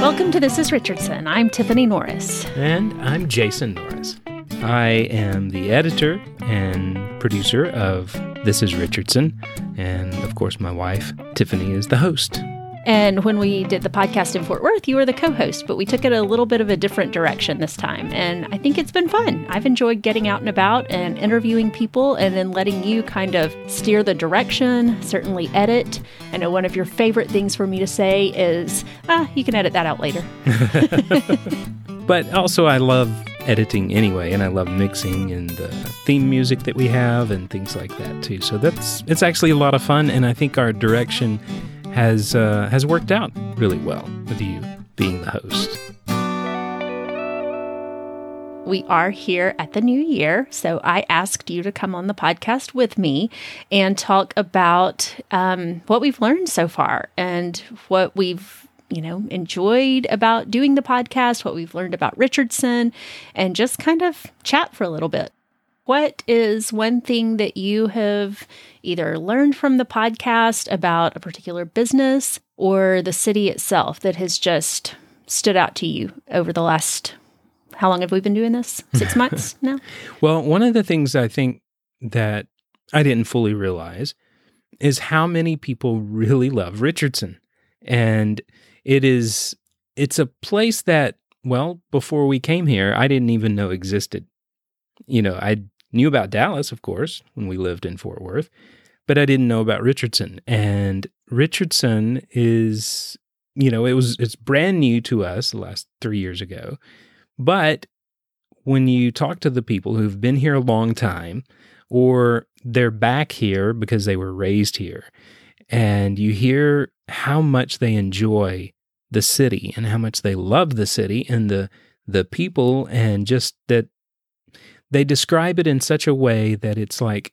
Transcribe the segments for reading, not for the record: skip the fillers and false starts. Welcome to This Is Richardson. I'm Tiffany Norris. And I'm Jason Norris. I am the editor and producer of This Is Richardson. And, of course, my wife, Tiffany, is the host. And when we did the podcast in Fort Worth, you were the co-host, but we took it a little bit of a different direction this time. And I think it's been fun. I've enjoyed getting out and about and interviewing people and then letting you kind of steer the direction, certainly edit. I know one of your favorite things for me to say is, you can edit that out later. But also I love editing anyway, and I love mixing and the theme music that we have and things like that too. So it's actually a lot of fun, and I think our direction has worked out really well with you being the host. We are here at the new year, so I asked you to come on the podcast with me and talk about what we've learned so far and what we've enjoyed about doing the podcast, what we've learned about Richardson, and just kind of chat for a little bit. What is one thing that you have either learned from the podcast about a particular business or the city itself that has just stood out to you over the last, how long have we been doing this? 6 months now? Well, one of the things I think that I didn't fully realize is how many people really love Richardson. And it's a place that, well, before we came here, I didn't even know existed. I knew about Dallas, of course, when we lived in Fort Worth, but I didn't know about Richardson. And Richardson is, it's brand new to us the last 3 years ago. But when you talk to the people who've been here a long time, or they're back here because they were raised here, and you hear how much they enjoy the city and how much they love the city and the people, and just that they describe it in such a way that it's like,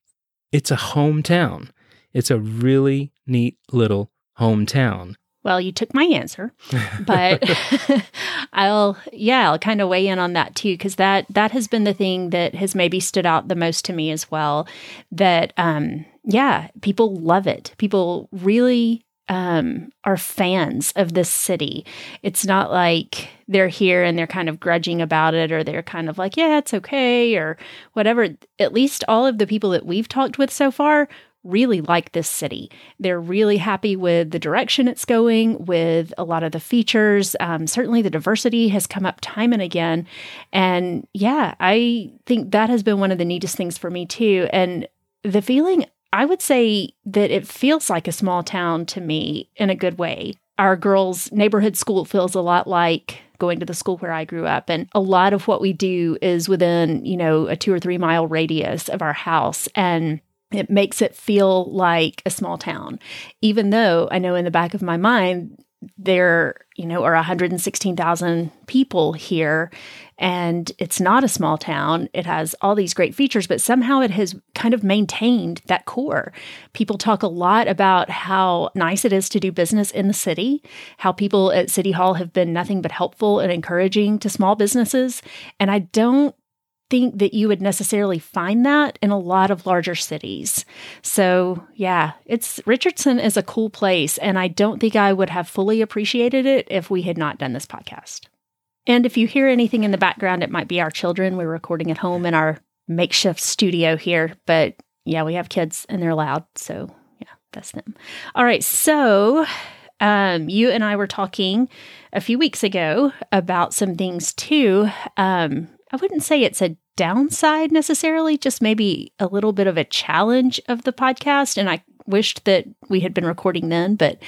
it's a hometown. It's a really neat little hometown. Well, you took my answer, but I'll kind of weigh in on that too, because that has been the thing that has maybe stood out the most to me as well, that, people love it. People really are fans of this city. It's not like they're here and they're kind of grudging about it, or they're kind of like, yeah, it's okay, or whatever. At least all of the people that we've talked with so far really like this city. They're really happy with the direction it's going, with a lot of the features. Certainly the diversity has come up time and again. And yeah, I think that has been one of the neatest things for me too. And the feeling, I would say that it feels like a small town to me in a good way. Our girls' neighborhood school feels a lot like going to the school where I grew up. And a lot of what we do is within, a 2 or 3 mile radius of our house. And it makes it feel like a small town, even though I know in the back of my mind, there, are 116,000 people here, and it's not a small town. It has all these great features, but somehow it has kind of maintained that core. People talk a lot about how nice it is to do business in the city, how people at City Hall have been nothing but helpful and encouraging to small businesses. And I don't think that you would necessarily find that in a lot of larger cities. So yeah, Richardson is a cool place, and I don't think I would have fully appreciated it if we had not done this podcast. And if you hear anything in the background, it might be our children. We're recording at home in our makeshift studio here, but yeah, we have kids and they're loud. So yeah, that's them. All right. So you and I were talking a few weeks ago about some things too. I wouldn't say it's a downside necessarily, just maybe a little bit of a challenge of the podcast. And I wished that we had been recording then, but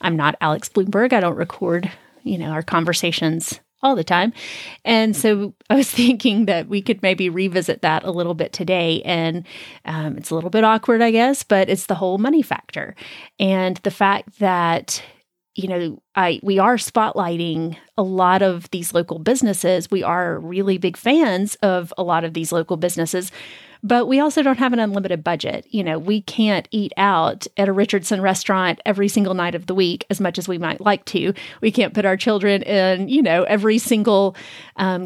I'm not Alex Bloomberg. I don't record, our conversations all the time. And so I was thinking that we could maybe revisit that a little bit today. And it's a little bit awkward, I guess, but it's the whole money factor. And the fact that we are spotlighting a lot of these local businesses. We are really big fans of a lot of these local businesses, but we also don't have an unlimited budget. We can't eat out at a Richardson restaurant every single night of the week as much as we might like to. We can't put our children in, every single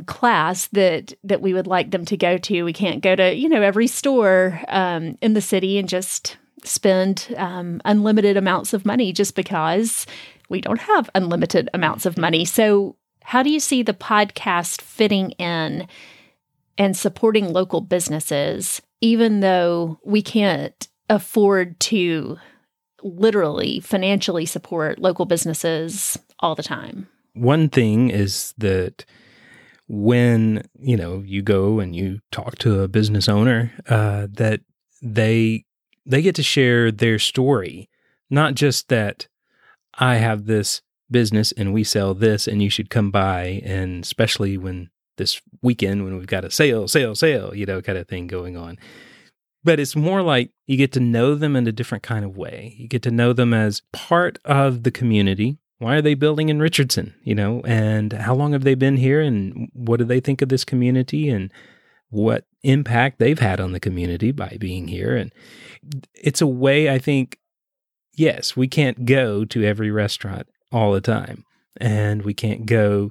class that we would like them to go to. We can't go to, every store in the city and just spend unlimited amounts of money, just because we don't have unlimited amounts of money. So how do you see the podcast fitting in and supporting local businesses, even though we can't afford to literally financially support local businesses all the time? One thing is that when, you know, you go and you talk to a business owner, that they get to share their story, not just that I have this business and we sell this and you should come by, and especially when this weekend when we've got a sale, you know, kind of thing going on. But it's more like you get to know them in a different kind of way. You get to know them as part of the community. Why are they building in Richardson, you know, and how long have they been here, and what do they think of this community, and what impact they've had on the community by being here. And it's a way, I think, yes, we can't go to every restaurant all the time, and we can't go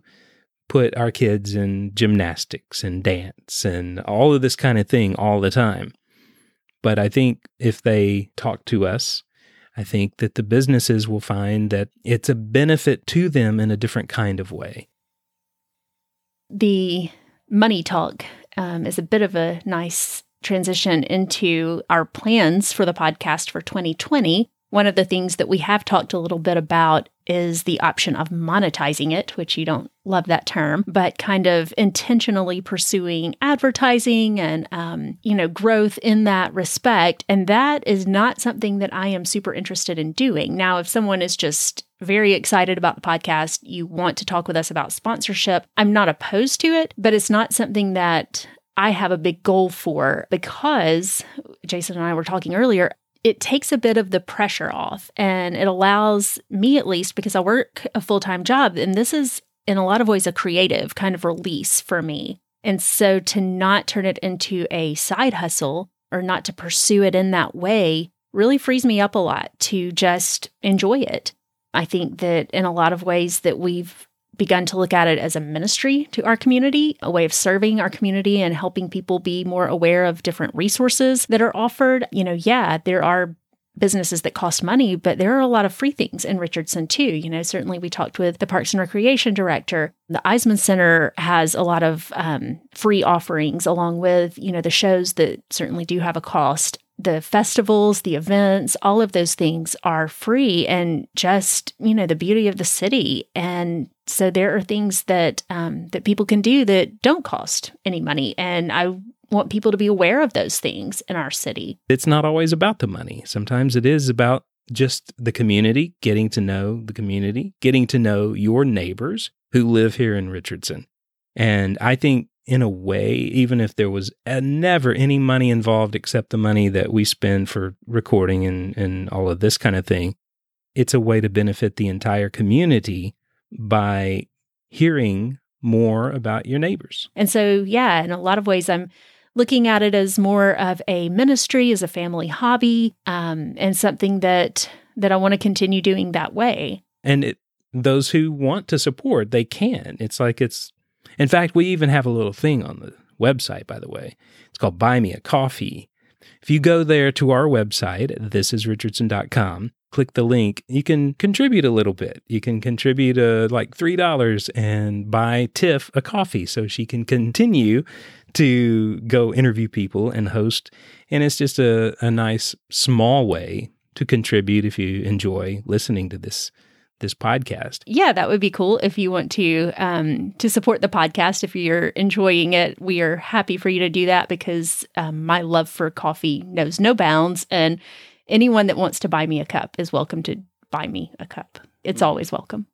put our kids in gymnastics and dance and all of this kind of thing all the time. But I think if they talk to us, I think that the businesses will find that it's a benefit to them in a different kind of way. The money talk is a bit of a nice transition into our plans for the podcast for 2020. One of the things that we have talked a little bit about is the option of monetizing it, which you don't love that term, but kind of intentionally pursuing advertising and, growth in that respect. And that is not something that I am super interested in doing. Now, if someone is just very excited about the podcast, you want to talk with us about sponsorship, I'm not opposed to it, but it's not something that I have a big goal for, because Jason and I were talking earlier, it takes a bit of the pressure off, and it allows me, at least, because I work a full-time job, and this is in a lot of ways a creative kind of release for me. And so to not turn it into a side hustle or not to pursue it in that way really frees me up a lot to just enjoy it. I think that in a lot of ways that we've begun to look at it as a ministry to our community, a way of serving our community and helping people be more aware of different resources that are offered. You know, yeah, there are businesses that cost money, but there are a lot of free things in Richardson too. You know, certainly we talked with the Parks and Recreation Director. The Eisman Center has a lot of free offerings, along with, you know, the shows that certainly do have a cost. The festivals, the events, all of those things are free, and just, you know, the beauty of the city. And so there are things that that people can do that don't cost any money. And I want people to be aware of those things in our city. It's not always about the money. Sometimes it is about just the community, getting to know the community, getting to know your neighbors who live here in Richardson. And I think, in a way, even if there was never any money involved except the money that we spend for recording and all of this kind of thing, it's a way to benefit the entire community by hearing more about your neighbors. And so, yeah, in a lot of ways, I'm looking at it as more of a ministry, as a family hobby, and something that I want to continue doing that way. And those who want to support, they can. In fact, we even have a little thing on the website, by the way. It's called Buy Me a Coffee. If you go there to our website, thisisrichardson.com, click the link, you can contribute a little bit. You can contribute like $3 and buy Tiff a coffee so she can continue to go interview people and host. And it's just a nice small way to contribute if you enjoy listening to this podcast. Yeah, that would be cool if you want to support the podcast. If you're enjoying it, we are happy for you to do that, because my love for coffee knows no bounds, and anyone that wants to buy me a cup is welcome to buy me a cup. It's always welcome.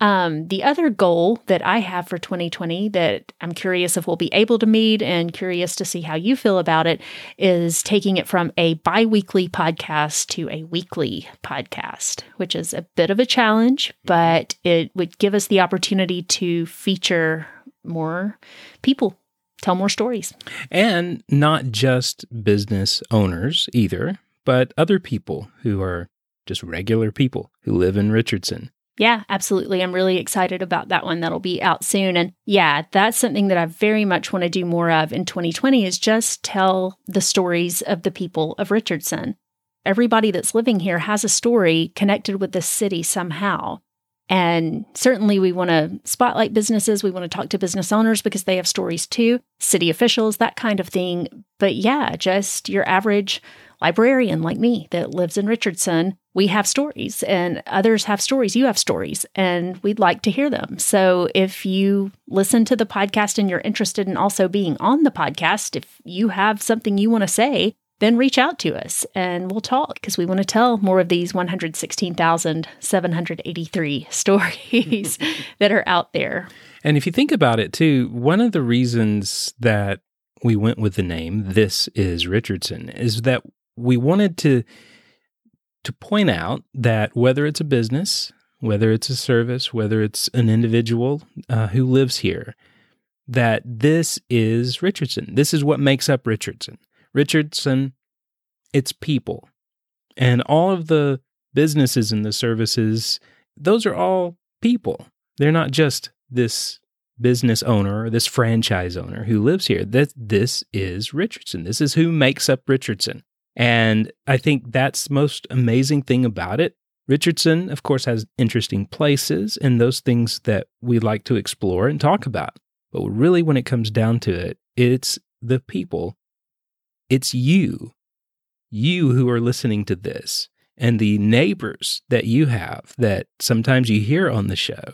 The other goal that I have for 2020 that I'm curious if we'll be able to meet, and curious to see how you feel about it, is taking it from a bi-weekly podcast to a weekly podcast, which is a bit of a challenge, but it would give us the opportunity to feature more people, tell more stories. And not just business owners either, but other people who are just regular people who live in Richardson. Yeah, absolutely. I'm really excited about that one. That'll be out soon. And yeah, that's something that I very much want to do more of in 2020, is just tell the stories of the people of Richardson. Everybody that's living here has a story connected with the city somehow. And certainly we want to spotlight businesses. We want to talk to business owners because they have stories too, city officials, that kind of thing. But yeah, just your average librarian like me that lives in Richardson, we have stories and others have stories. You have stories and we'd like to hear them. So if you listen to the podcast and you're interested in also being on the podcast, if you have something you want to say, then reach out to us and we'll talk because we want to tell more of these 116,783 stories that are out there. And if you think about it too, one of the reasons that we went with the name, This Is Richardson, is that we wanted to point out that whether it's a business, whether it's a service, whether it's an individual who lives here, that this is Richardson. This is what makes up Richardson. Richardson, it's people. And all of the businesses and the services, those are all people. They're not just this business owner or this franchise owner who lives here. This is Richardson. This is who makes up Richardson. And I think that's the most amazing thing about it. Richardson, of course, has interesting places and those things that we like to explore and talk about. But really, when it comes down to it, it's the people. It's you who are listening to this, and the neighbors that you have that sometimes you hear on the show.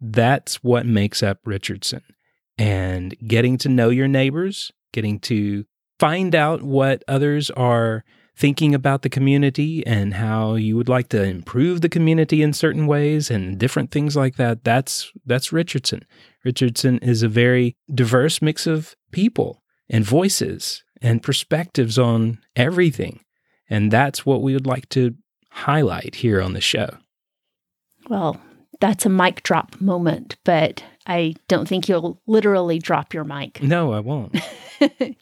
That's what makes up Richardson. And getting to know your neighbors, getting to find out what others are thinking about the community and how you would like to improve the community in certain ways and different things like that, that's Richardson. Richardson is a very diverse mix of people and voices and perspectives on everything. And that's what we would like to highlight here on the show. Well, that's a mic drop moment, but I don't think you'll literally drop your mic. No, I won't.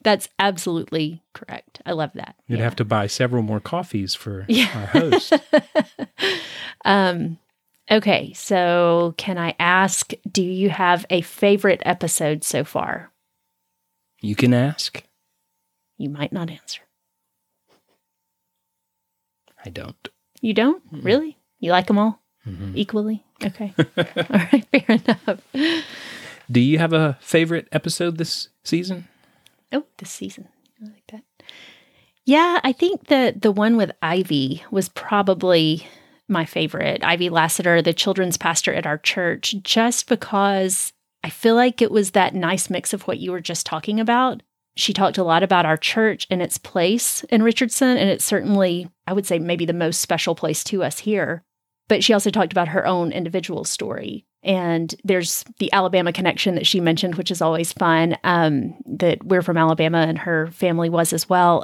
That's absolutely correct. I love that. You'd have to buy several more coffees for our host. Okay, so can I ask, do you have a favorite episode so far? You can ask. You might not answer. I don't. You don't? Mm-hmm. Really? You like them all equally? Okay. All right. Fair enough. Do you have a favorite episode this season? Oh, this season. I like that. Yeah, I think that the one with Ivy was probably my favorite. Ivy Lassiter, the children's pastor at our church, just because I feel like it was that nice mix of what you were just talking about. She talked a lot about our church and its place in Richardson, and it's certainly, I would say, maybe the most special place to us here. But she also talked about her own individual story. And there's the Alabama connection that she mentioned, which is always fun, that we're from Alabama and her family was as well.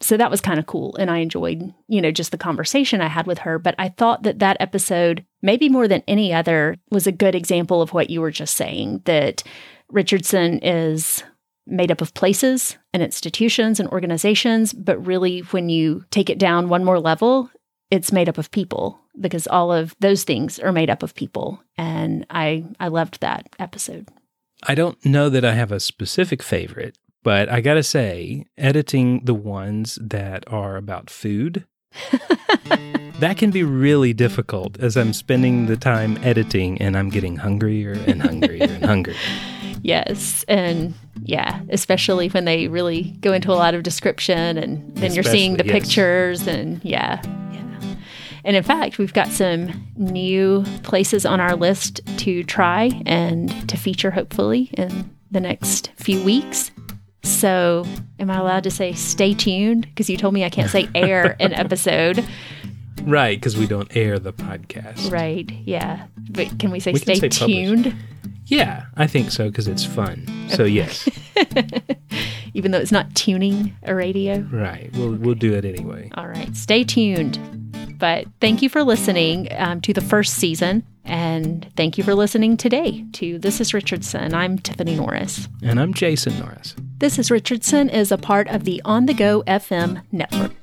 So that was kind of cool. And I enjoyed, just the conversation I had with her. But I thought that that episode, maybe more than any other, was a good example of what you were just saying, that Richardson is made up of places and institutions and organizations, but really when you take it down one more level, it's made up of people because all of those things are made up of people. And I loved that episode. I don't know that I have a specific favorite, but I got to say, editing the ones that are about food, that can be really difficult as I'm spending the time editing and I'm getting hungrier and hungrier and hungrier. Yes. And yeah, especially when they really go into a lot of description and then you're seeing the pictures and yeah. And in fact, we've got some new places on our list to try and to feature hopefully in the next few weeks. So am I allowed to say stay tuned? Because you told me I can't say air an episode. Right, because we don't air the podcast. Right, yeah. But can we say stay tuned? Publish. Yeah, I think so, because it's fun. Okay. So, yes. Even though it's not tuning a radio? Right. We'll do it anyway. All right. Stay tuned. But thank you for listening to the first season. And thank you for listening today to This Is Richardson. I'm Tiffany Norris. And I'm Jason Norris. This Is Richardson is a part of the On The Go FM Network.